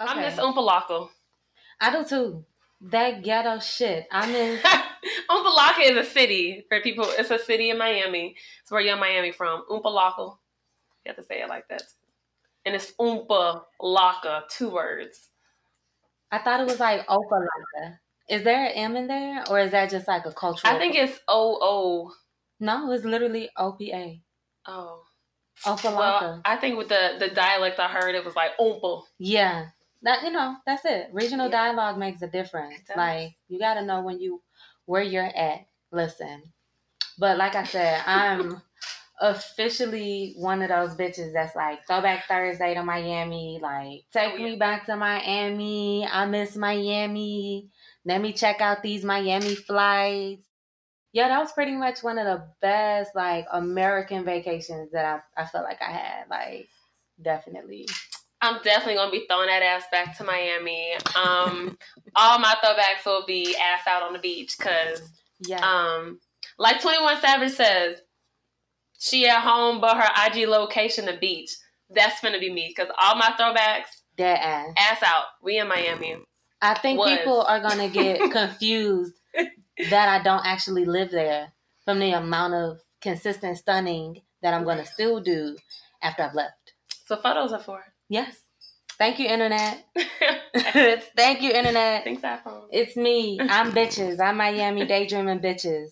Okay. I miss Opa-Locka. I do too. That ghetto shit. I miss. Opa-Locka is a city for people. It's a city in Miami. It's where you're in Miami from. Opa-Locka. You have to say it like that. And it's Opa-Locka. 2 words. I thought it was like Opa-Locka. Is there an M in there? Or is that just like a cultural? I think it's O-O. No, it's literally O-P-A. Oh. Opa-Locka. Well, I think with the dialect I heard, it was like Opa. Yeah. That, you know, that's it. Regional dialogue makes a difference. Like, you got to know when you where you're at. Listen. But like I said, I'm officially one of those bitches that's like, throwback Thursday to Miami. Like, take me back to Miami. I miss Miami. Let me check out these Miami flights. Yeah, that was pretty much one of the best, like, American vacations that I felt like I had. Like, definitely. I'm definitely going to be throwing that ass back to Miami. All my throwbacks will be ass out on the beach because, like 21 Savage says, she at home, but her IG location, the beach. That's going to be me because all my throwbacks, dead ass. Ass out. We in Miami. I think people are going to get confused that I don't actually live there from the amount of consistent stunning that I'm going to still do after I've left. So photos are for. Yes. Thank you, Internet. Thank you, Internet. Thanks, iPhone. It's me. I'm bitches. I'm Miami daydreaming bitches.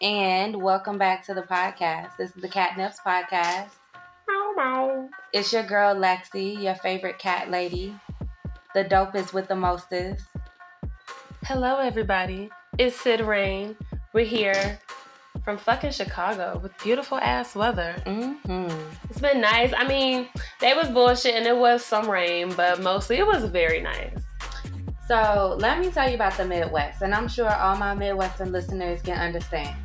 And welcome back to the podcast. This is the Cat Nips Podcast. Ow, ow. It's your girl, Lexi, your favorite cat lady. The dopest with the mostest. Hello, everybody. It's Sid Rain. We're here from fucking Chicago with beautiful ass weather. Mm-hmm. It's been nice. I mean, they was bullshit and it was some rain, but mostly it was very nice. So let me tell you about the Midwest, and I'm sure all my Midwestern listeners can understand.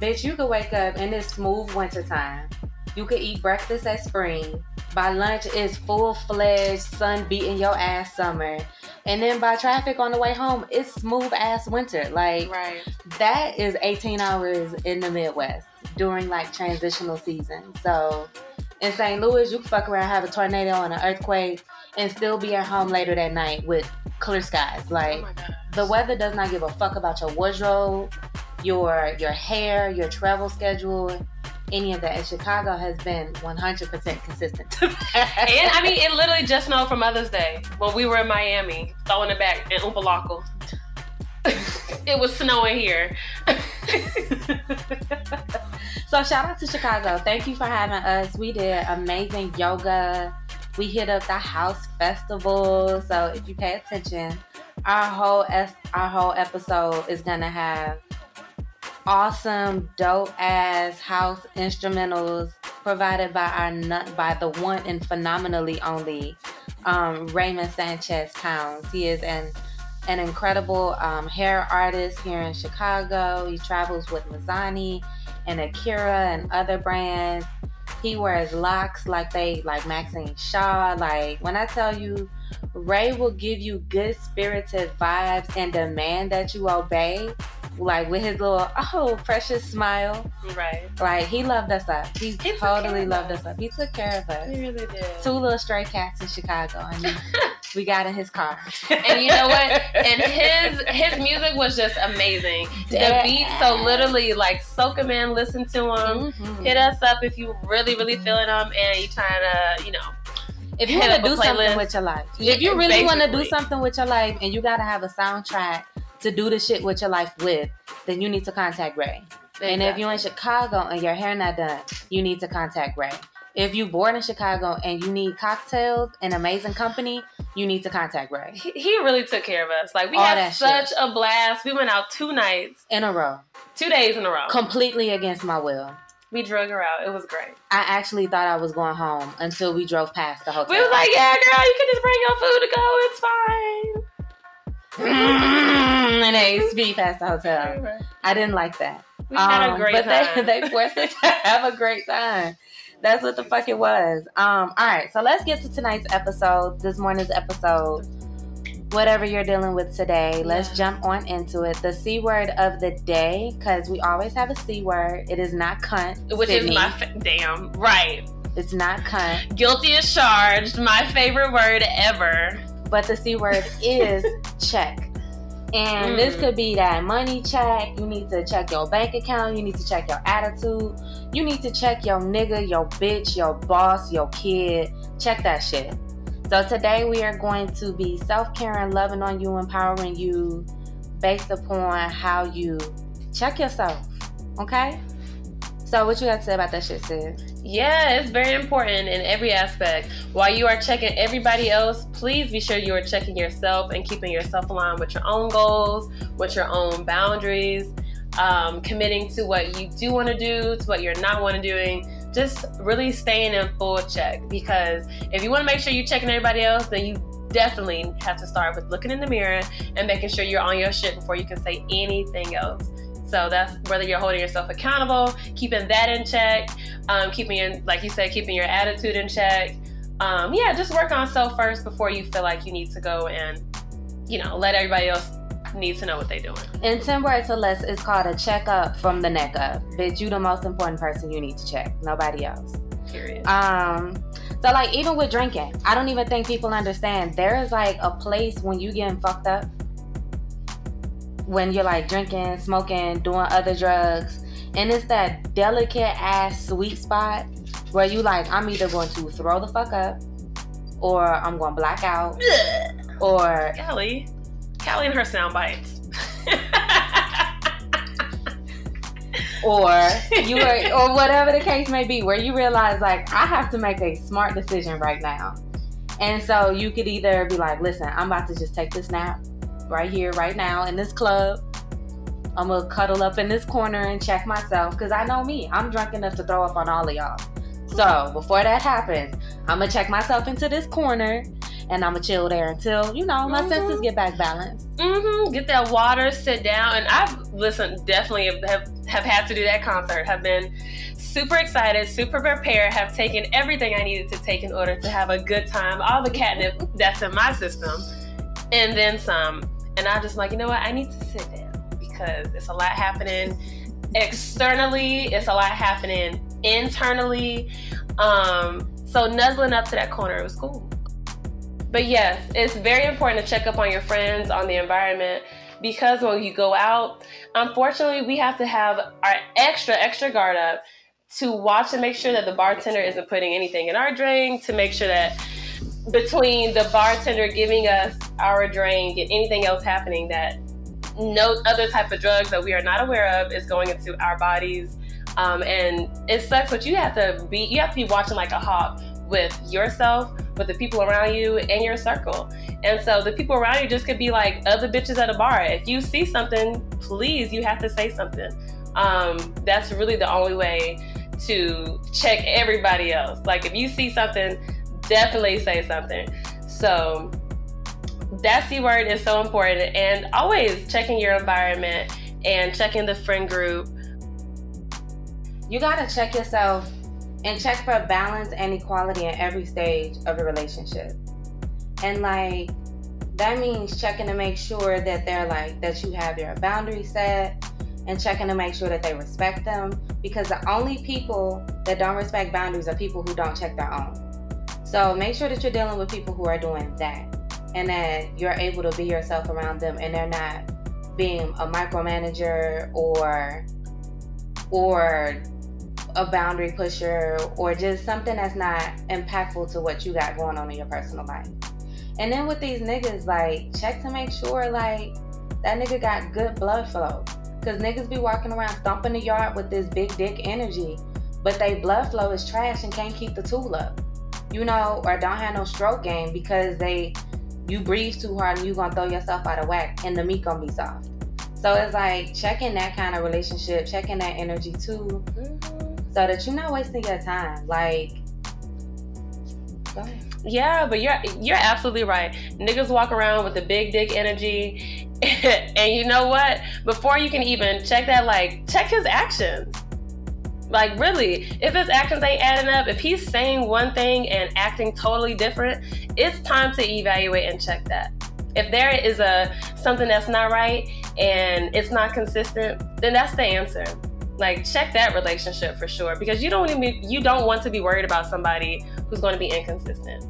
Bitch, you could wake up and it's smooth wintertime. You could eat breakfast at spring. By lunch, it's full-fledged sun beating your ass summer. And then by traffic on the way home, it's smooth-ass winter. Like, that is 18 hours in the Midwest during, like, transitional season. So in St. Louis, you can fuck around, have a tornado and an earthquake, and still be at home later that night with clear skies. Like, the weather does not give a fuck about your wardrobe, your hair, your travel schedule, any of that. And Chicago has been 100% consistent to that. And I mean, it literally just snowed for Mother's Day when we were in Miami, throwing it back in Opa-Locka. It was snowing here. So shout out to Chicago. Thank you for having us. We did amazing yoga. We hit up the house festival. So if you pay attention, our whole episode is gonna have awesome, dope ass house instrumentals provided by the one and phenomenally only Raymond Sanchez Towns. He is an incredible hair artist here in Chicago. He travels with Mizani and Akira and other brands. He wears locks like Maxine Shaw. Like, when I tell you, Ray will give you good spirited vibes and demand that you obey. Like, with his little, precious smile. Right. Like, he loved us up. He totally loved us up. He took care of us. He really did. 2 little stray cats in Chicago. And we got in his car. And you know what? And his music was just amazing. The beat, so literally, like, soak him in, listen to him. Mm-hmm. Hit us up if you really, really feeling him and you trying to, you know. If you want to do something with your life. If you really want to do something with your life and you got to have a soundtrack to do the shit with your life with, then you need to contact Ray. Exactly. And if you're in Chicago and your hair not done, you need to contact Ray. If you're born in Chicago and you need cocktails and amazing company, you need to contact Ray. He really took care of us. Like, we had such a blast. We went out 2 nights. In a row. 2 days in a row. Completely against my will. We drug her out. It was great. I actually thought I was going home until we drove past the hotel. We was like, yeah, girl, you can just bring your food to go. It's fine. And they speed past the hotel. I didn't like that. We had a great time. They forced us to have a great time. That's what the fuck it was. All right, so let's get to tonight's episode. This morning's episode. whatever you're dealing with today, let's jump on into it. The C word of the day, because we always have a C word. It is not cunt. Which Sydney. Is my damn right. It's not cunt. Guilty as charged. My favorite word ever. But the C word is check. And this could be that money check. You need to check your bank account. You need to check your attitude. You need to check your nigga, your bitch, your boss, your kid. Check that shit. So today we are going to be self-caring, loving on you, empowering you based upon how you check yourself. Okay? So what you got to say about that shit, sis? Yeah, it's very important in every aspect. While you are checking everybody else, please be sure you are checking yourself and keeping yourself aligned with your own goals, with your own boundaries, committing to what you do want to do, to what you're not want to doing. Just really staying in full check, because if you want to make sure you're checking everybody else, then you definitely have to start with looking in the mirror and making sure you're on your shit before you can say anything else. So that's whether you're holding yourself accountable, keeping that in check, keeping your, like you said, keeping your attitude in check. Just work on self first before you feel like you need to go and, let everybody else need to know what they're doing. In 10 words or less, it's called a checkup from the neck up. Bitch, you the most important person you need to check. Nobody else. Period. So like even with drinking, I don't even think people understand. There is like a place when you getting fucked up, when you're like drinking, smoking, doing other drugs, and it's that delicate ass sweet spot where you like, I'm either going to throw the fuck up, or I'm going to black out, or Callie and her sound bites, or whatever the case may be, where you realize like I have to make a smart decision right now, and so you could either be like, listen, I'm about to just take this nap right here, right now, in this club. I'm gonna cuddle up in this corner and check myself, because I know me. I'm drunk enough to throw up on all of y'all. So before that happens, I'm gonna check myself into this corner, and I'm gonna chill there until, my senses get back balanced. Mm-hmm. Get that water, sit down. And I've, definitely have had to do that concert. Have been super excited, super prepared, have taken everything I needed to take in order to have a good time. All the catnip that's in my system. And then some. And I'm just like, you know what? I need to sit down because it's a lot happening externally. It's a lot happening internally. So nuzzling up to that corner, it was cool. But yes, it's very important to check up on your friends, on the environment, because when you go out, unfortunately, we have to have our extra guard up to watch and make sure that the bartender isn't putting anything in our drink, to make sure that between the bartender giving us our drink and anything else happening, that no other type of drugs that we are not aware of is going into our bodies. And it sucks, but you have to be watching like a hawk with yourself, with the people around you, and your circle. And so the people around you just could be like other bitches at a bar. If you see something, please, you have to say something. That's really the only way to check everybody else. Like if you see something, definitely say something. So that C word is so important, and always checking your environment and checking the friend group. You gotta check yourself and check for balance and equality in every stage of a relationship. And like that means checking to make sure that they're like, that you have your boundaries set, and checking to make sure that they respect them, because the only people that don't respect boundaries are people who don't check their own. So make sure that you're dealing with people who are doing that, and that you're able to be yourself around them, and they're not being a micromanager or a boundary pusher, or just something that's not impactful to what you got going on in your personal life. And then with these niggas, like, check to make sure, like, that nigga got good blood flow. Because niggas be walking around stomping the yard with this big dick energy, but they blood flow is trash and can't keep the tool up. Or don't have no stroke game because you breathe too hard and you gonna throw yourself out of whack and the meat gonna be soft. So it's like checking that kind of relationship, checking that energy too, so that you're not wasting your time. Like, go ahead. Yeah, but you're absolutely right. Niggas walk around with the big dick energy, and you know what? Before you can even check that, like, check his actions. Like, really, if his actions ain't adding up, if he's saying one thing and acting totally different, it's time to evaluate and check that. If there is something that's not right and it's not consistent, then that's the answer. Like, check that relationship for sure, because you don't want to be worried about somebody who's going to be inconsistent.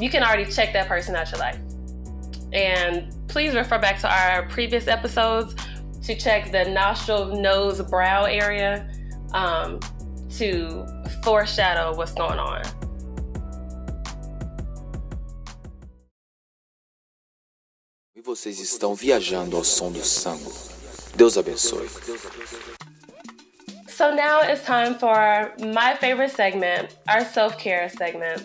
You can already check that person out your life. And please refer back to our previous episodes to check the nostril, nose, brow area to foreshadow what's going on. E vocês estão viajando ao som do samba. Deus abençoe. So now it's time for my favorite segment, our self-care segment.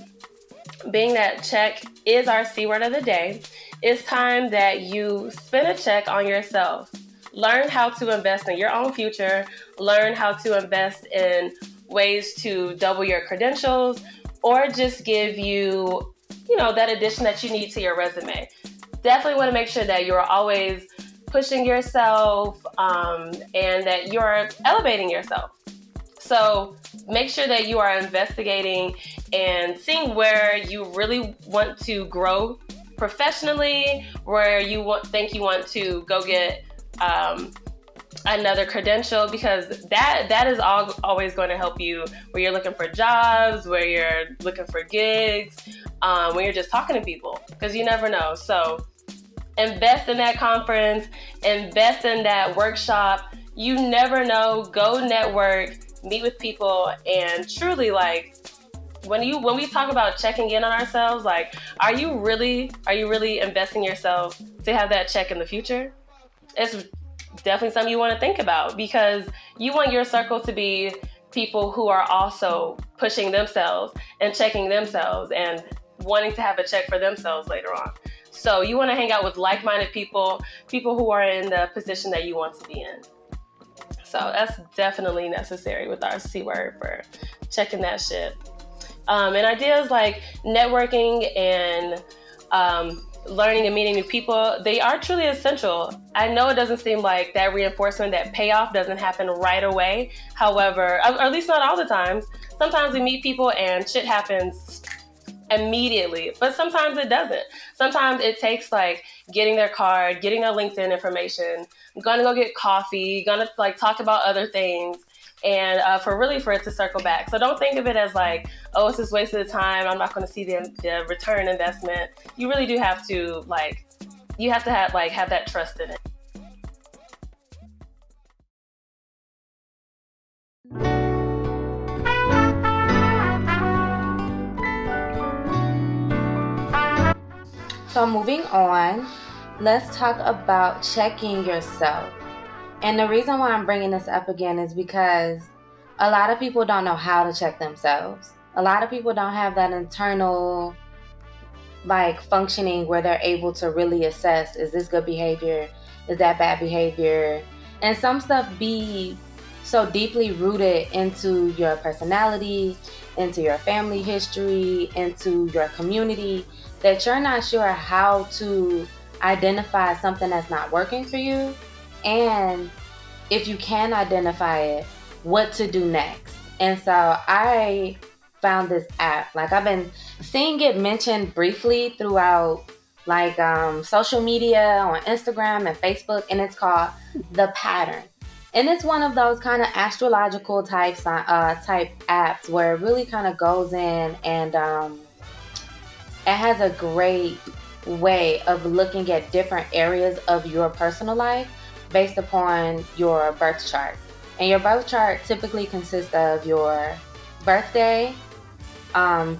Being that check is our C word of the day, it's time that you spin a check on yourself. Learn how to invest in your own future. Learn how to invest in ways to double your credentials or just give you, that addition that you need to your resume. Definitely want to make sure that you're always pushing yourself and that you're elevating yourself. So make sure that you are investigating and seeing where you really want to grow professionally, where you think you want to go get another credential, because that is always going to help you where you're looking for jobs, where you're looking for gigs, when you're just talking to people, because you never know. So invest in that conference, invest in that workshop. You never know. Go network, meet with people, and truly, like, when we talk about checking in on ourselves, like, are you really investing yourself to have that check in the future? It's definitely something you want to think about, because you want your circle to be people who are also pushing themselves and checking themselves and wanting to have a check for themselves later on. So you want to hang out with like-minded people who are in the position that you want to be in. So that's definitely necessary with our C word for checking that shit. And ideas like networking and learning and meeting new people, they are truly essential. I know it doesn't seem like that reinforcement, that payoff doesn't happen right away. However, or at least not all the times. Sometimes we meet people and shit happens immediately, but sometimes it doesn't. Sometimes it takes like getting their card, getting their LinkedIn information, gonna go get coffee, gonna like talk about other things, and for it to circle back. So don't think of it as like, oh, it's just wasted time, I'm not going to see the return investment. You really do have to have that trust in it. So moving on, let's talk about checking yourself. And the reason why I'm bringing this up again is because a lot of people don't know how to check themselves. A lot of people don't have that internal, like, functioning where they're able to really assess, is this good behavior? Is that bad behavior? And some stuff be so deeply rooted into your personality, into your family history, into your community, that you're not sure how to identify something that's not working for you. And if you can identify it, what to do next. And so I found this app. Like, I've been seeing it mentioned briefly throughout, like, social media, on Instagram and Facebook, and it's called The Pattern. And it's one of those kind of astrological type apps where it really kind of goes in and it has a great way of looking at different areas of your personal life based upon your birth chart. And your birth chart typically consists of your birthday,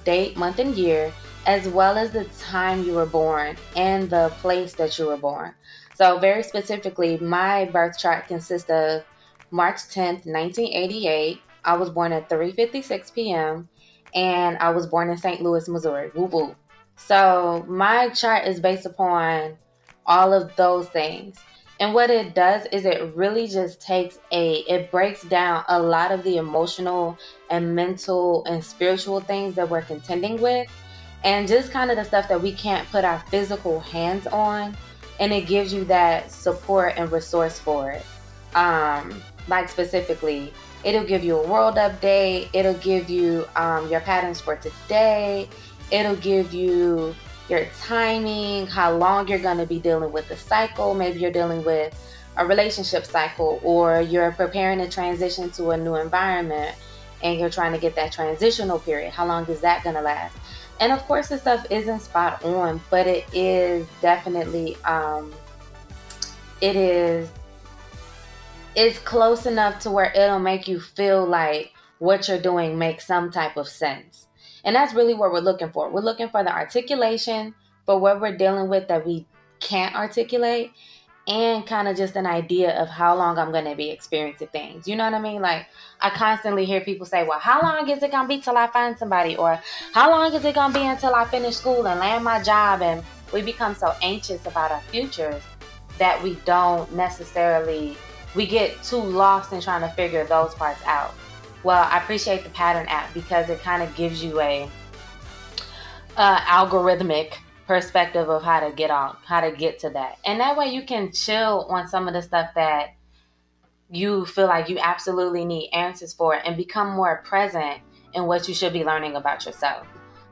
date, month, and year, as well as the time you were born and the place that you were born. So very specifically, my birth chart consists of March 10th, 1988. I was born at 3:56 p.m. and I was born in St. Louis, Missouri. Woo woo. So my chart is based upon all of those things. And what it does is it really just it breaks down a lot of the emotional and mental and spiritual things that we're contending with, and just kind of the stuff that we can't put our physical hands on, and it gives you that support and resource for it. Like, specifically, it'll give you a world update, it'll give you your patterns for today, it'll give you your timing, how long you're going to be dealing with the cycle. Maybe you're dealing with a relationship cycle, or you're preparing to transition to a new environment and you're trying to get that transitional period. How long is that going to last? And of course, this stuff isn't spot on, but it is definitely, it's close enough to where it'll make you feel like what you're doing makes some type of sense. And that's really what we're looking for. We're looking for the articulation for what we're dealing with that we can't articulate, and kind of just an idea of how long I'm going to be experiencing things. You know what I mean? Like, I constantly hear people say, well, how long is it going to be till I find somebody? Or how long is it going to be until I finish school and land my job? And we become so anxious about our futures that we don't necessarily, we get too lost in trying to figure those parts out. Well, I appreciate the Pattern app because it kind of gives you a algorithmic perspective of how to get to that. And that way you can chill on some of the stuff that you feel like you absolutely need answers for, and become more present in what you should be learning about yourself.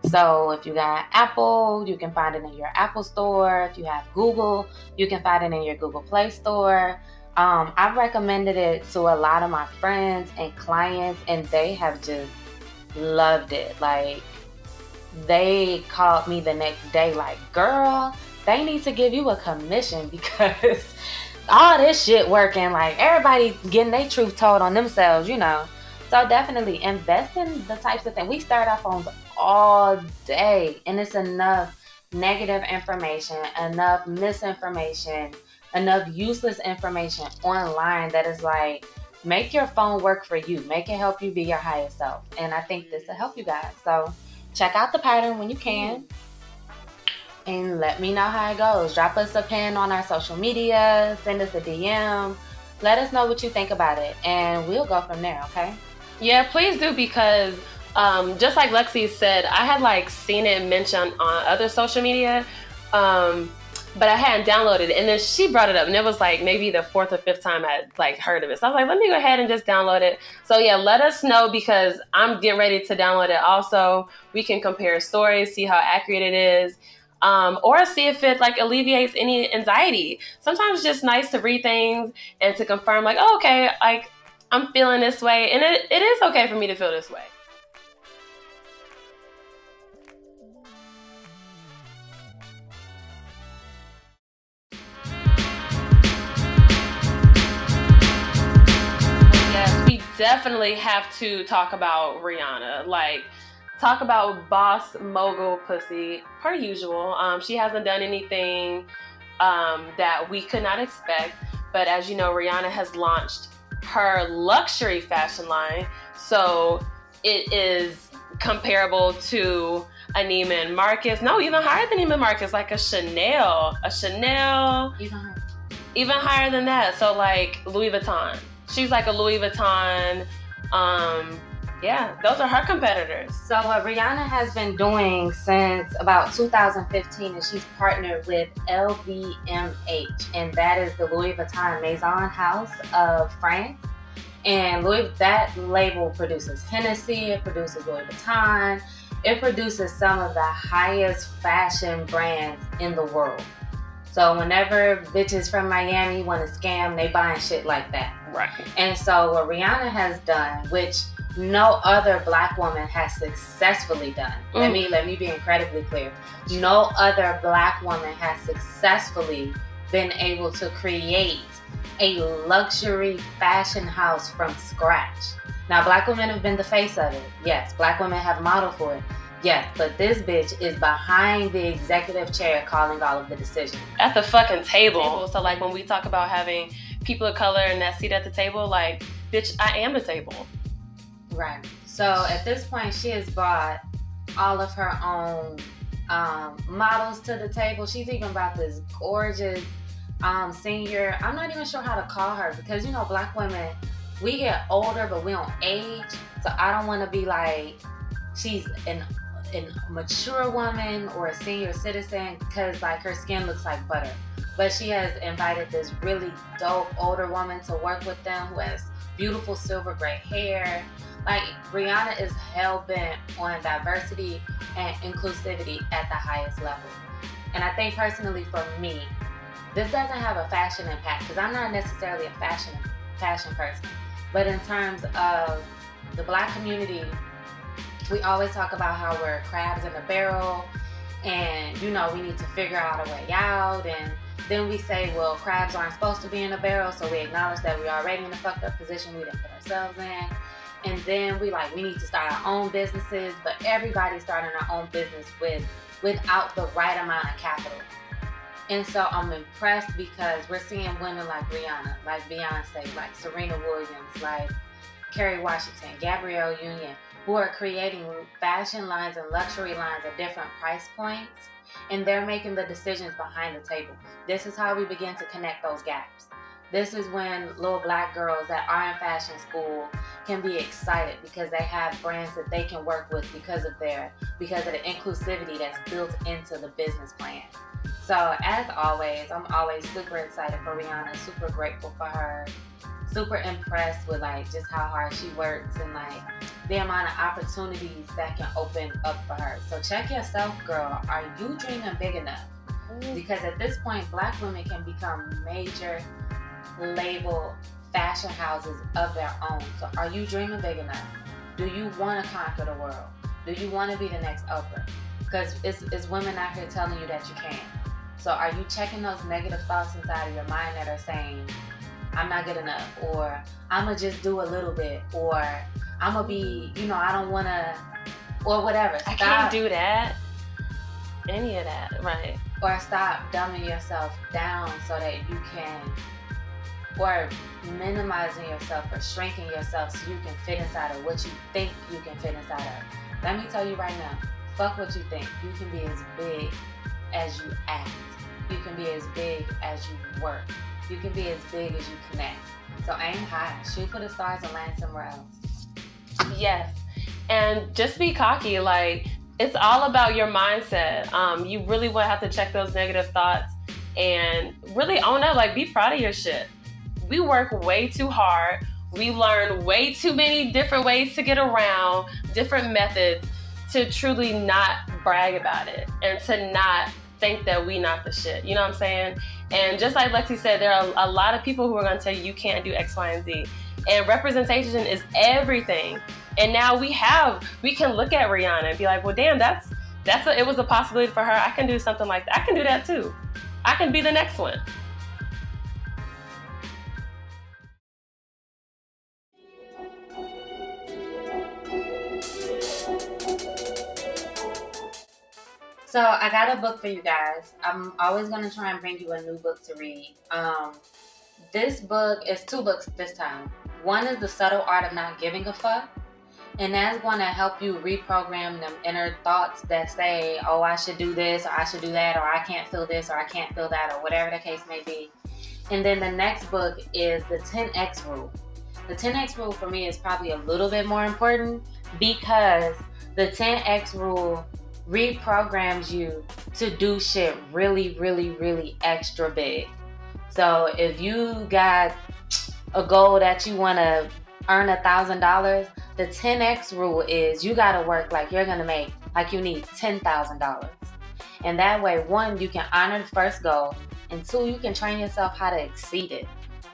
So if you got Apple, you can find it in your Apple Store. If you have Google, you can find it in your Google Play Store. I've recommended it to a lot of my friends and clients, and they have just loved it. Like, they called me the next day like, girl, they need to give you a commission because all this shit working, like everybody getting their truth told on themselves, you know. So definitely invest in the types of things. We start our phones all day, and it's enough negative information, enough misinformation, enough useless information online that is like, make your phone work for you. Make it help you be your highest self. And I think this will help you guys. So check out the Pattern when you can, and let me know how it goes. Drop us a pin on our social media, send us a DM, let us know what you think about it, and we'll go from there, okay? Yeah, please do, because just like Lexi said, I had like seen it mentioned on other social media, but I hadn't downloaded it. And then she brought it up, and it was like maybe the fourth or fifth time I like heard of it. So I was like, let me go ahead and just download it. So yeah, let us know, because I'm getting ready to download it also. We can compare stories, see how accurate it is, or see if it like alleviates any anxiety. Sometimes it's just nice to read things and to confirm like, oh, okay, like I'm feeling this way, and it is okay for me to feel this way. Definitely have to talk about Rihanna. Like, talk about boss mogul pussy per usual. She hasn't done anything that we could not expect, but as you know, Rihanna has launched her luxury fashion line, so it is comparable to a Neiman Marcus, no, even higher than Neiman Marcus, like a Chanel, even higher than that. So like Louis Vuitton. She's like a Louis Vuitton. Yeah, those are her competitors. So what Rihanna has been doing since about 2015 is she's partnered with LVMH, and that is the Louis Vuitton Maison House of France. And that label produces Hennessy, it produces Louis Vuitton, it produces some of the highest fashion brands in the world. So whenever bitches from Miami want to scam, they buying shit like that. Right. And so what Rihanna has done, which no other black woman has successfully done. Mm. Let me be incredibly clear. No other black woman has successfully been able to create a luxury fashion house from scratch. Now, black women have been the face of it. Yes, black women have modeled for it. Yes, but this bitch is behind the executive chair calling all of the decisions. At the fucking table. So, like, when we talk about having people of color and that seat at the table, like, bitch, I am the table. Right. So, at this point, she has brought all of her own models to the table. She's even brought this gorgeous senior. I'm not even sure how to call her because, you know, black women, we get older, but we don't age. So, I don't want to be like, she's an mature woman or a senior citizen, because like her skin looks like butter. But she has invited this really dope older woman to work with them who has beautiful silver gray hair. Like, Rihanna is hell-bent on diversity and inclusivity at the highest level. And I think personally for me, this doesn't have a fashion impact because I'm not necessarily a fashion person. But in terms of the Black community, we always talk about how we're crabs in a barrel and, you know, we need to figure out a way out. And then we say, well, crabs aren't supposed to be in a barrel, so we acknowledge that we're already in a fucked up position we didn't put ourselves in. And then we need to start our own businesses, but everybody's starting their own business without the right amount of capital. And so I'm impressed because we're seeing women like Rihanna, like Beyonce, like Serena Williams, like Carrie Washington, Gabrielle Union, who are creating fashion lines and luxury lines at different price points. And they're making the decisions behind the table. This is how we begin to connect those gaps. This is when little Black girls that are in fashion school can be excited because they have brands that they can work with because of the inclusivity that's built into the business plan. So as always, I'm always super excited for Rihanna, super grateful for her, super impressed with just how hard she works and the amount of opportunities that can open up for her. So check yourself, girl. Are you dreaming big enough? Because at this point, Black women can become major label fashion houses of their own. So are you dreaming big enough? Do you want to conquer the world? Do you want to be the next Oprah? Because it's women out here telling you that you can. So are you checking those negative thoughts inside of your mind that are saying, I'm not good enough, or I'm going to just do a little bit, or I'm going to be, I don't want to, or whatever. Stop. I can't do that. Any of that, right. Or stop dumbing yourself down so that you can, or minimizing yourself or shrinking yourself so you can fit inside of what you think you can fit inside of. Let me tell you right now, fuck what you think. You can be as big as you act. You can be as big as you work. You can be as big as you connect. So aim high. Shoot for the stars and land somewhere else. Yes. And just be cocky. It's all about your mindset. You really will have to check those negative thoughts and really own up. Be proud of your shit. We work way too hard. We learn way too many different ways to get around, different methods, to truly not brag about it and to not think that we not the shit. You know what I'm saying? And just like Lexi said, there are a lot of people who are going to tell you can't do X, Y, and Z. And representation is everything. And now we can look at Rihanna and be like, well, damn, it was a possibility for her. I can do something like that. I can do that too. I can be the next one. So I got a book for you guys. I'm always going to try and bring you a new book to read. This book is 2 books this time. One is The Subtle Art of Not Giving a Fuck. And that's going to help you reprogram them inner thoughts that say, oh, I should do this, or I should do that, or I can't feel this, or I can't feel that, or whatever the case may be. And then the next book is The 10X Rule. The 10X Rule for me is probably a little bit more important because the 10X Rule reprograms you to do shit really, really, really extra big. So if you got a goal that you want to earn $1,000, the 10X rule is you got to work you're going to make, you need $10,000. And that way, 1, you can honor the first goal, and 2, you can train yourself how to exceed it.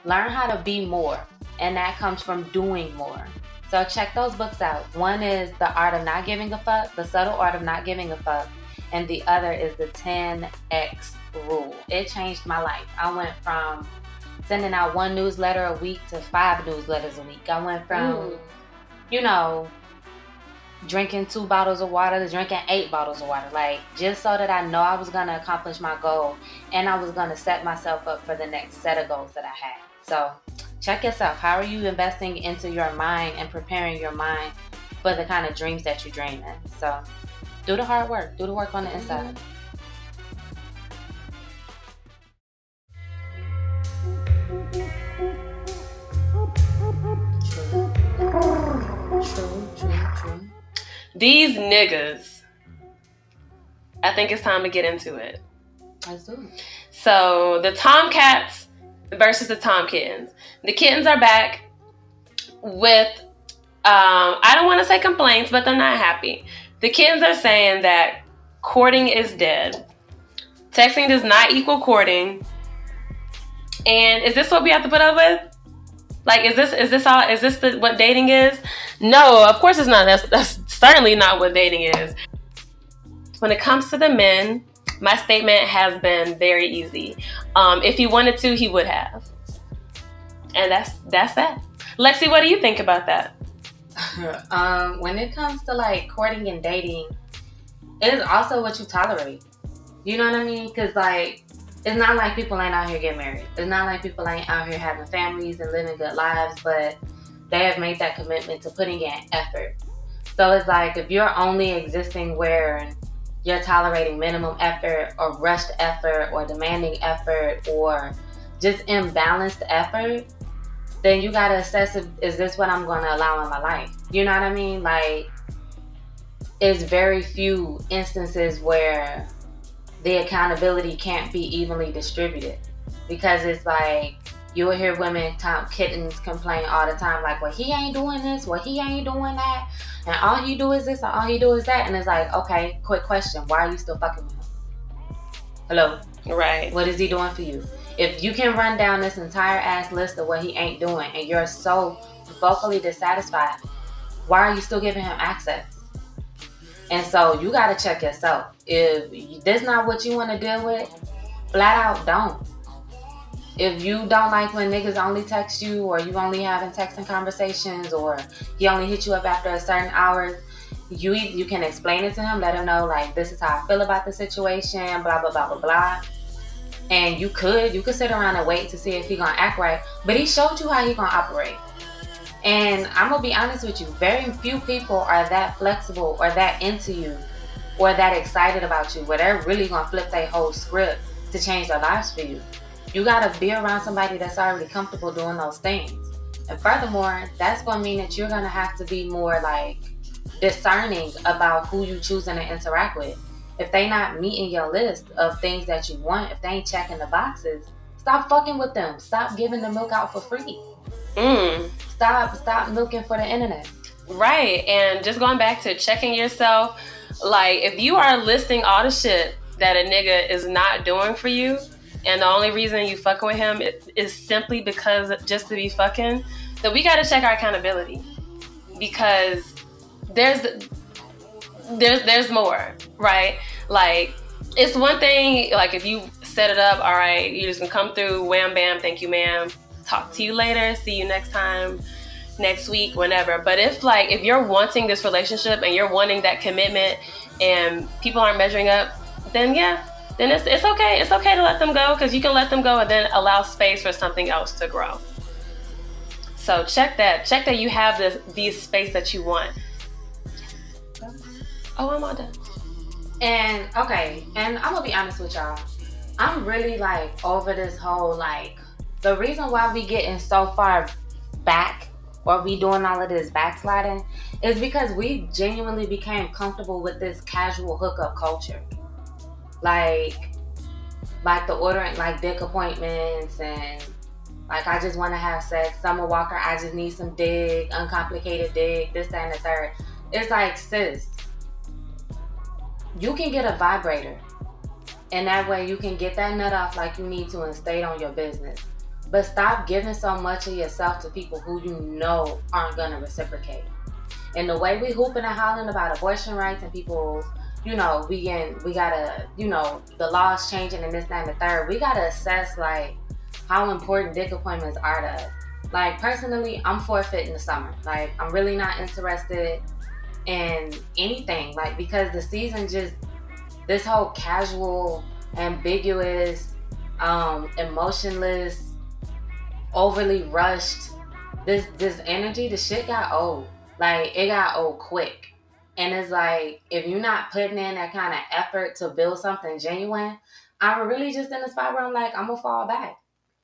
Learn how to be more, and that comes from doing more. So check those books out. One is The Art of Not Giving a Fuck, The Subtle Art of Not Giving a Fuck, and the other is The 10X Rule. It changed my life. I went from sending out 1 newsletter a week to 5 newsletters a week. I went from, drinking 2 bottles of water to drinking 8 bottles of water. Just so that I know I was going to accomplish my goal and I was going to set myself up for the next set of goals that I had. So check yourself. How are you investing into your mind and preparing your mind for the kind of dreams that you're dreaming? So do the hard work. Do the work on the inside. True. These niggas. I think it's time to get into it. Let's do it. So the Tomcats versus the Tom Kittens. The Kittens are back with I don't want to say complaints, but they're not happy. The kids are saying that courting is dead. Texting does not equal courting. And is this what we have to put up with? Like, is this what dating is? No, of course it's not. That's certainly not what dating is. When it comes to the men, my statement has been very easy. If he wanted to, he would have. And that's that. Lexi, what do you think about that? When it comes to like courting and dating, it is also what you tolerate. You know what I mean? Because like, it's not like people ain't out here getting married. It's not like people ain't out here having families and living good lives, but they have made that commitment to putting in effort. So it's like, if you're only existing where you're tolerating minimum effort or rushed effort or demanding effort or just imbalanced effort, then you gotta assess, is this what I'm gonna allow in my life? You know what I mean? Like, it's very few instances where the accountability can't be evenly distributed, because it's like, you'll hear women, kittens complain all the time, like, well, he ain't doing this, well, he ain't doing that, and all he do is this, and all he do is that. And it's like, okay, quick question, why are you still fucking with him? Hello? Right. What is he doing for you? If you can run down this entire ass list of what he ain't doing and you're so vocally dissatisfied, why are you still giving him access? And so you gotta check yourself. If that's not what you wanna deal with, flat out don't. If you don't like when niggas only text you, or you only having texting conversations, or he only hit you up after a certain hour, you can explain it to him, let him know, like, this is how I feel about the situation, blah, blah, blah, blah, blah. And you could sit around and wait to see if he gonna act right, but he showed you how he gonna operate. And I'm gonna be honest with you, very few people are that flexible or that into you or that excited about you, where they're really gonna flip their whole script to change their lives for you. You gotta be around somebody that's already comfortable doing those things. And furthermore, that's gonna mean that you're gonna have to be more like discerning about who you choosing to interact with. If they not meeting your list of things that you want, if they ain't checking the boxes, stop fucking with them. Stop giving the milk out for free. Stop milking for the internet. Right, and just going back to checking yourself, like, if you are listing all the shit that a nigga is not doing for you, and the only reason you fucking with him is simply because just to be fucking, then we gotta check our accountability. Because there's more, right? Like, it's one thing, like, if you set it up, all right, you just gonna come through, wham, bam, thank you, ma'am. Talk to you later, see you next time, next week, whenever. But if you're wanting this relationship and you're wanting that commitment and people aren't measuring up, then it's okay. It's okay to let them go, because you can let them go and then allow space for something else to grow. So check that you have these space that you want. Oh, I'm all done. And I'm gonna be honest with y'all. I'm really over this whole the reason why we getting so far back, or we doing all of this backsliding, is because we genuinely became comfortable with this casual hookup culture. Like the ordering, dick appointments, and I just want to have sex. Summer Walker, I just need some dick, uncomplicated dick, this, that, and the third. It's sis, you can get a vibrator, and that way you can get that nut off like you need to and stay on your business. But stop giving so much of yourself to people who you know aren't going to reciprocate. And the way we hooping and hollering about abortion rights and people, we gotta, the laws changing and this, that, and the third, we gotta assess how important dick appointments are to us. Personally, I'm forfeiting the summer. I'm really not interested in anything, because the season just, this whole casual, ambiguous, emotionless, overly rushed, this energy, the shit got old. It got old quick. And it's if you're not putting in that kind of effort to build something genuine, I'm really just in the spot where I'm I'm gonna fall back.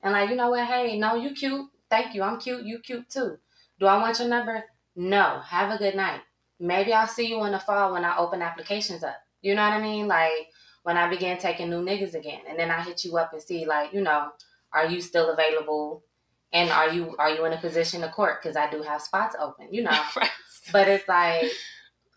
And you know what? Hey, no, you cute. Thank you. I'm cute. You cute too. Do I want your number? No. Have a good night. Maybe I'll see you in the fall when I open applications up. You know what I mean? When I begin taking new niggas again, and then I hit you up and see, are you still available? And are you in a position to court? Because I do have spots open, you know. Right. But it's like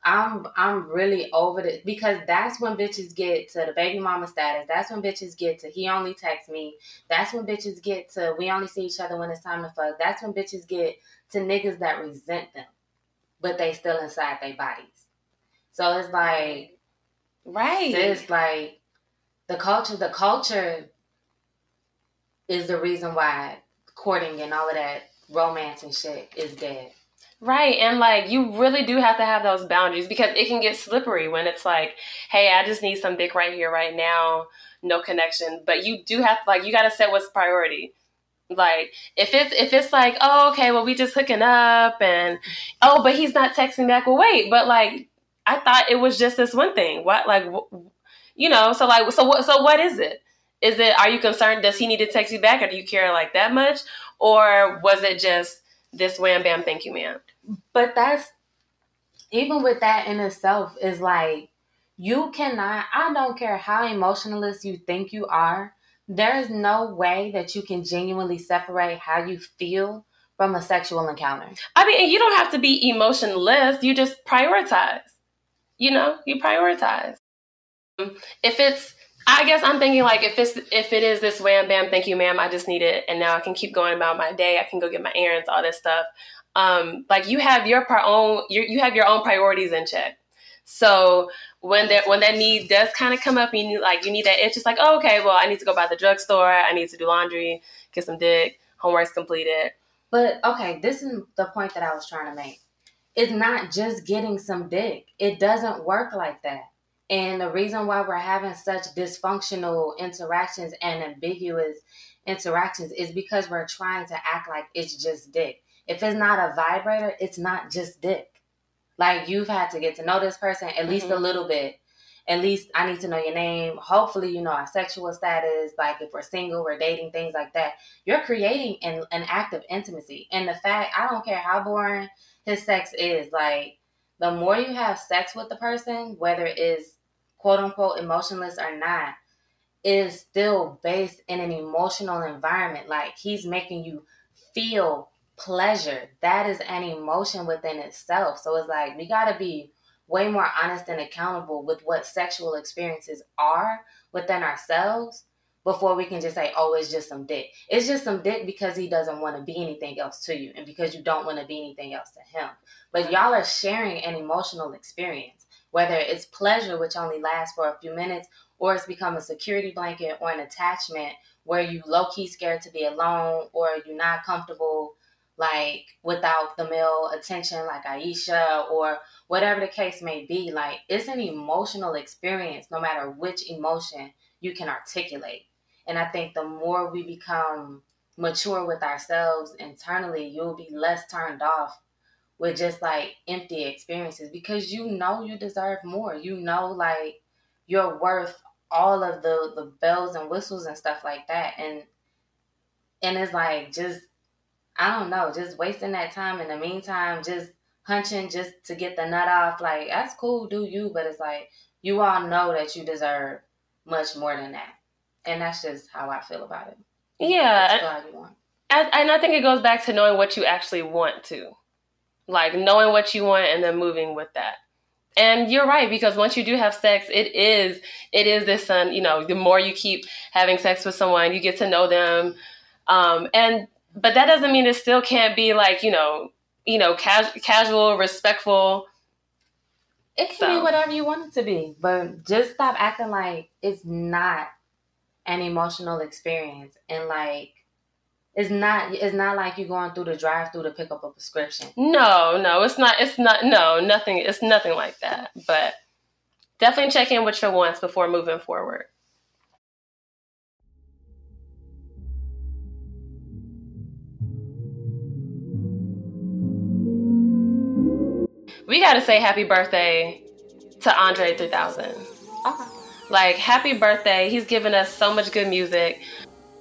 I'm really over this, because that's when bitches get to the baby mama status. That's when bitches get to he only texts me. That's when bitches get to we only see each other when it's time to fuck. That's when bitches get to niggas that resent them, but they still inside their bodies. So it's like, right? It's like the culture is the reason why courting and all of that romance and shit is dead. Right, and like you really do have to have those boundaries, because it can get slippery when it's like, hey, I just need some dick right here, right now, no connection. But you do have to, like, you got to set what's priority. Like if it's like, oh, okay, well, we just hooking up, and oh, but he's not texting back. Well, wait, but like I thought it was just this one thing. What, like, you know? So like, so what is it? Is it, are you concerned? Does he need to text you back, or do you care like that much, or was it just this wham bam thank you ma'am? But that's, even with that in itself is like, you cannot, I don't care how emotionalist you think you are, there is no way that you can genuinely separate how you feel from a sexual encounter. I mean, you don't have to be emotionless, you just prioritize. You know, you prioritize. If it's, I guess I'm thinking like if it is this wham bam thank you ma'am, I just need it, and now I can keep going about my day, I can go get my errands, all this stuff. Like you have your own priorities in check. So when that need does kind of come up, and you need that itch. It's like, oh, okay, well, I need to go by the drugstore, I need to do laundry, get some dick, homework's completed. But okay, this is the point that I was trying to make. It's not just getting some dick. It doesn't work like that. And the reason why we're having such dysfunctional interactions and ambiguous interactions is because we're trying to act like it's just dick. If it's not a vibrator, it's not just dick. Like, you've had to get to know this person at least a little bit. At least I need to know your name. Hopefully, you know our sexual status. Like, if we're single, we're dating, things like that. You're creating an act of intimacy. And the fact, I don't care how boring his sex is, like, the more you have sex with the person, whether it's quote unquote emotionless or not, is still based in an emotional environment. Like, he's making you feel pleasure. That is an emotion within itself. So it's like, we gotta be way more honest and accountable with what sexual experiences are within ourselves before we can just say, oh, it's just some dick. It's just some dick because he doesn't want to be anything else to you, and because you don't want to be anything else to him. But y'all are sharing an emotional experience, whether it's pleasure, which only lasts for a few minutes, or it's become a security blanket or an attachment where you low-key scared to be alone, or you're not comfortable like without the male attention, like Aisha, or whatever the case may be. Like, it's an emotional experience, no matter which emotion you can articulate. And I think the more we become mature with ourselves internally, you'll be less turned off with just like empty experiences, because you know you deserve more. You know, like, you're worth all of the bells and whistles and stuff like that. And it's like, just, I don't know, just wasting that time in the meantime, just hunching just to get the nut off. Like, that's cool, do you, but it's like, you all know that you deserve much more than that. And that's just how I feel about it. Yeah. And I think it goes back to knowing what you actually want to. Like, knowing what you want and then moving with that. And you're right, because once you do have sex, it is this, you know, the more you keep having sex with someone, you get to know them. But that doesn't mean it still can't be like, you know, casual, respectful. It can be whatever you want it to be, but just stop acting like it's not an emotional experience. And like, it's not like you're going through the drive-through to pick up a prescription. No, it's nothing. It's nothing like that, but definitely check in with your wants before moving forward. We got to say happy birthday to Andre 3000. Okay. Like, happy birthday. He's given us so much good music.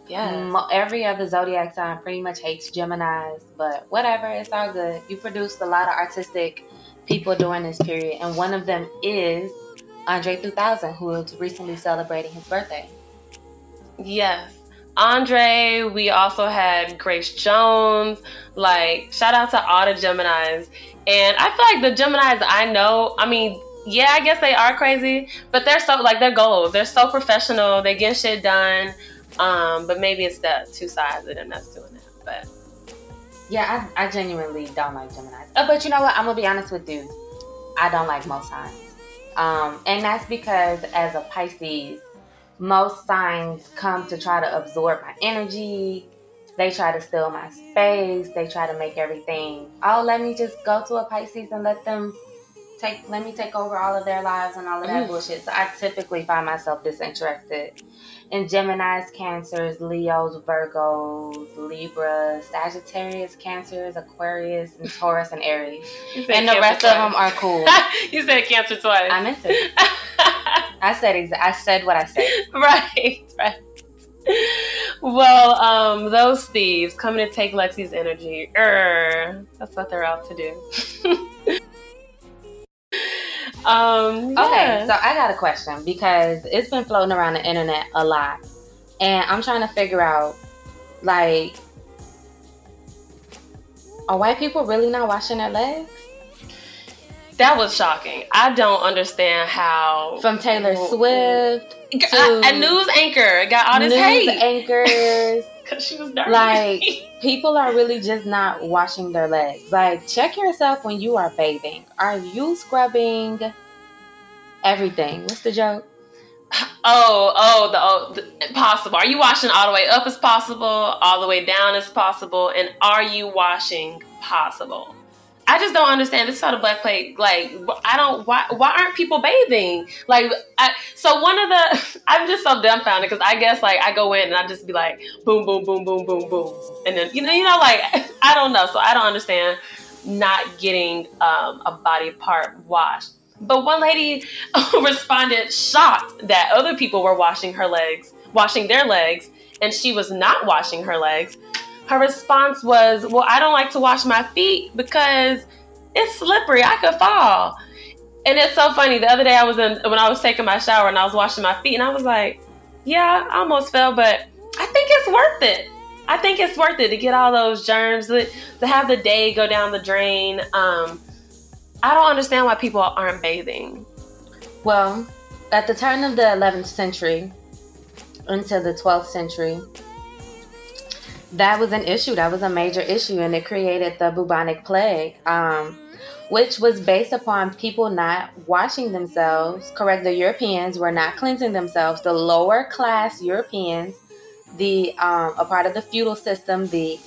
Yeah. Every other zodiac sign pretty much hates Geminis, but whatever, it's all good. You produced a lot of artistic people during this period, and one of them is Andre 3000, who is recently celebrating his birthday. Yes. Andre. We also had Grace Jones. Like, shout out to all the Geminis. And I feel like the Geminis I know, I mean, yeah, I guess they are crazy, but they're so, like, their goals. They're so professional. They get shit done. But maybe it's the two sides of them that's doing that. But yeah, I genuinely don't like Geminis. But you know what? I'm going to be honest with you. I don't like most signs. And that's because as a Pisces, most signs come to try to absorb my energy. They try to steal my space. They try to make everything, oh, let me just go to a Pisces and let me take over all of their lives and all of that bullshit. So I typically find myself disinterested in Geminis, Cancers, Leos, Virgos, Libras, Sagittarius, Cancers, Aquarius, and Taurus, and Aries. And the rest of them are cool. You said Cancer twice. I meant it. I said what I said. Right. Well, those thieves coming to take Lexi's energy. That's what they're out to do. Okay, so I got a question because it's been floating around the internet a lot, and I'm trying to figure out, like, are white people really not washing their legs? That was shocking. I don't understand how. From Taylor Swift to a news anchor got all this hate. News anchors. Because she was dirty. Like, people are really just not washing their legs. Like, check yourself when you are bathing. Are you scrubbing everything? What's the joke? The possible. Are you washing all the way up as possible? All the way down as possible? And are you washing possible? I just don't understand. This is how the Black Plague, like, why aren't people bathing? Like, I'm just so dumbfounded because I guess, like, I go in and I just be like, boom, boom, boom, boom, boom, boom. And then, you know, like, I don't know. So I don't understand not getting a body part washed. But one lady responded shocked that other people were washing their legs, and she was not washing her legs. Her response was, well, I don't like to wash my feet because it's slippery. I could fall. And it's so funny. The other day when I was taking my shower and I was washing my feet, and I was like, yeah, I almost fell, but I think it's worth it. I think it's worth it to get all those germs, to have the day go down the drain. I don't understand why people aren't bathing. Well, at the turn of the 11th century until the 12th century, that was an issue. That was a major issue, and it created the bubonic plague, which was based upon people not washing themselves. Correct, the Europeans were not cleansing themselves. The lower class Europeans, a part of the feudal system, the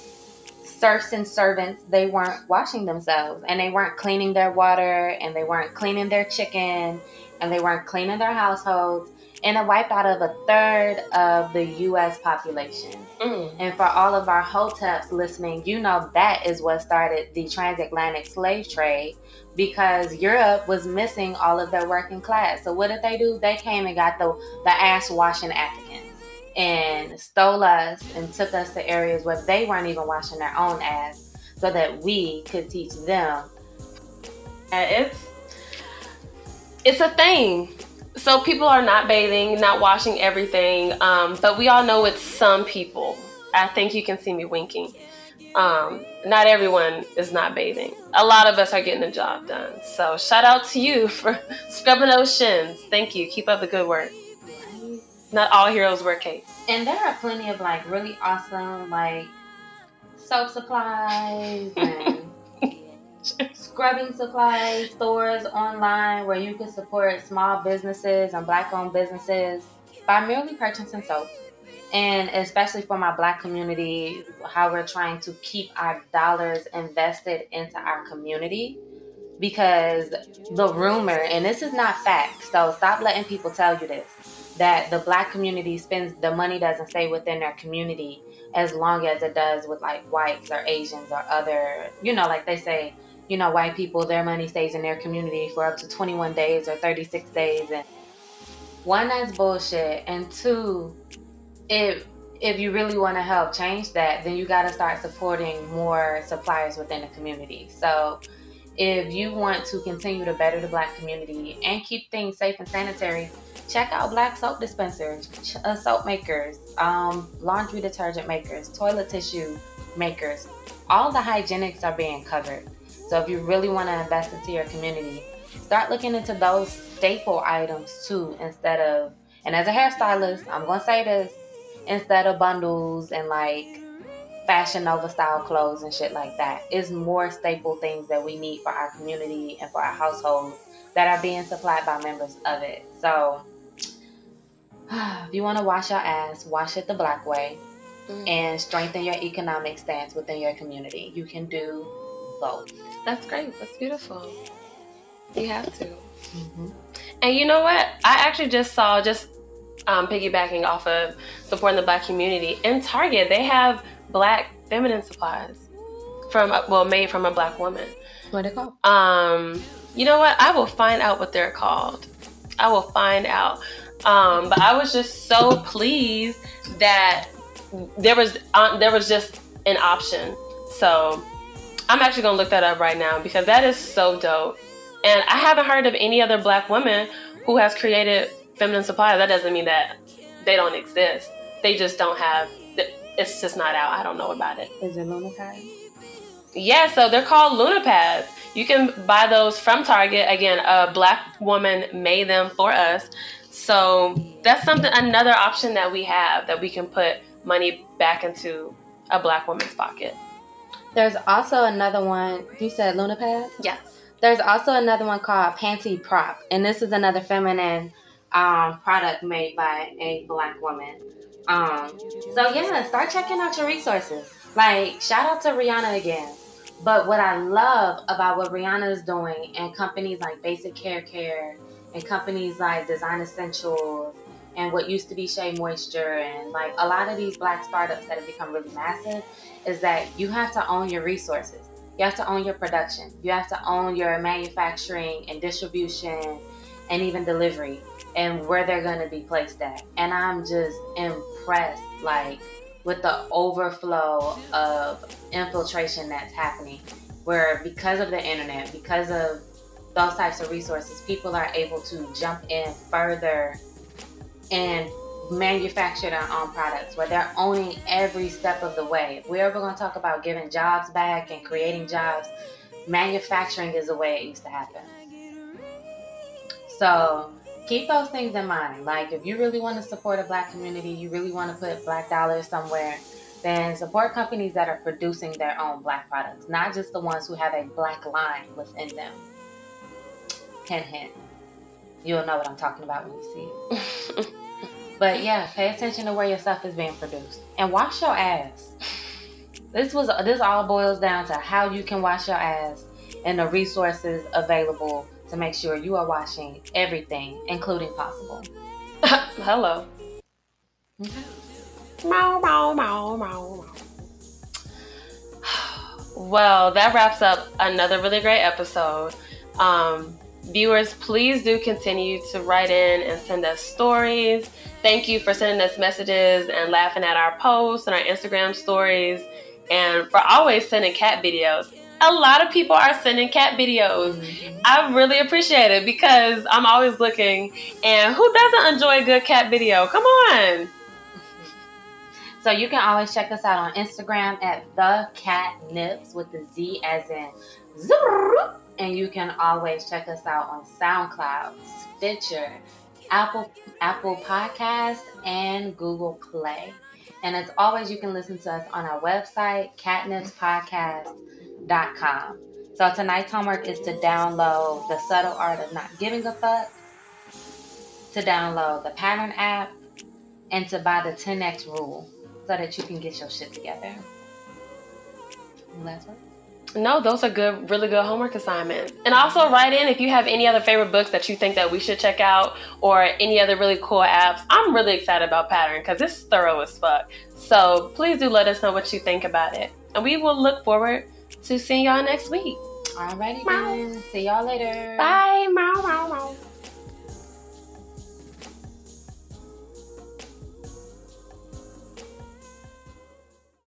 serfs and servants, they weren't washing themselves, and they weren't cleaning their water, and they weren't cleaning their chicken, and they weren't cleaning their households. And it wiped out of a third of the U.S. population. And for all of our hoteps listening, you know that is what started the transatlantic slave trade, because Europe was missing all of their working class. So what did they do? They came and got the ass-washing Africans and stole us and took us to areas where they weren't even washing their own ass so that we could teach them. It's a thing. So people are not bathing, not washing everything, but we all know it's some people. I think you can see me winking. Not everyone is not bathing. A lot of us are getting the job done. So shout out to you for scrubbing those shins. Thank you. Keep up the good work. Not all heroes wear capes. And there are plenty of, like, really awesome, like, soap supplies and scrubbing supply stores online where you can support small businesses and Black-owned businesses by merely purchasing soap. And especially for my Black community, how we're trying to keep our dollars invested into our community, because the rumor, and this is not fact, so stop letting people tell you this, that the Black community spends, the money doesn't stay within their community as long as it does with, like, whites or Asians or other, like they say, white people, their money stays in their community for up to 21 days or 36 days. And one, that's bullshit. And two, if you really want to help change that, then you got to start supporting more suppliers within the community. So If you want to continue to better the Black community and keep things safe and sanitary, check out Black soap dispensers, soap makers, laundry detergent makers, toilet tissue makers. All the hygienics are being covered. So if you really want to invest into your community, start looking into those staple items too, instead of, and as a hairstylist, I'm going to say this, instead of bundles and like Fashion Nova style clothes and shit like that. It's more staple things that we need for our community and for our household that are being supplied by members of it. So if you want to wash your ass, wash it the Black way and strengthen your economic stance within your community. You can do both. That's great. That's beautiful. You have to. Mm-hmm. And you know what? I actually just saw, piggybacking off of supporting the Black community, in Target, they have Black feminine supplies made from a Black woman. What are they called? You know what? I will find out what they're called. I will find out. But I was just so pleased that there was just an option. So I'm actually gonna look that up right now because that is so dope. And I haven't heard of any other Black woman who has created feminine supplies. That doesn't mean that they don't exist. They just don't have. It's just not out. I don't know about it. Is it Luna pads? Yeah, so they're called Luna pads. You can buy those from Target. Again, a Black woman made them for us. So that's another option that we have, that we can put money back into a Black woman's pocket. There's also another one. You said Luna pads? Yes. There's also another one called Panty Prop. And this is another feminine product made by a Black woman. So yeah, start checking out your resources. Like, shout out to Rihanna again. But what I love about what Rihanna is doing, and companies like Basic Care, and companies like Design Essentials, and what used to be Shea Moisture, and like a lot of these Black startups that have become really massive, is that you have to own your resources. You have to own your production. You have to own your manufacturing and distribution and even delivery, and where they're going to be placed at. And I'm just impressed, like, with the overflow of infiltration that's happening, where because of the internet, because of those types of resources, people are able to jump in further and manufacture their own products, where they're owning every step of the way. If we're ever going to talk about giving jobs back and creating jobs, manufacturing is the way it used to happen. So keep those things in mind. Like, if you really want to support a Black community, you really want to put Black dollars somewhere, then support companies that are producing their own Black products, not just the ones who have a Black line within them. Hint, hint. You'll know what I'm talking about when you see it. But yeah, pay attention to where your stuff is being produced. And wash your ass. This all boils down to how you can wash your ass and the resources available to make sure you are washing everything, including possible. Hello. Okay. Mow, mow, mow, mow, mow. Well, that wraps up another really great episode. Viewers, please do continue to write in and send us stories. Thank you for sending us messages and laughing at our posts and our Instagram stories, and for always sending cat videos. A lot of people are sending cat videos. Mm-hmm. I really appreciate it because I'm always looking. And who doesn't enjoy a good cat video? Come on. So you can always check us out on Instagram at The Cat Nips with the Z as in Zoop. And you can always check us out on SoundCloud, Stitcher, Apple Podcast, and Google Play. And as always, you can listen to us on our website, Cat Nips Podcast.com. So tonight's homework is to download The Subtle Art of Not Giving a Fuck, to download the Pattern app, and to buy the 10X rule so that you can get your shit together. Last one? No, those are good, really good homework assignments. And also write in if you have any other favorite books that you think that we should check out, or any other really cool apps. I'm really excited about Pattern because it's thorough as fuck. So please do let us know what you think about it. And we will look forward to seeing y'all next week. Alrighty then. See y'all later. Bye. Mow, mow, mow.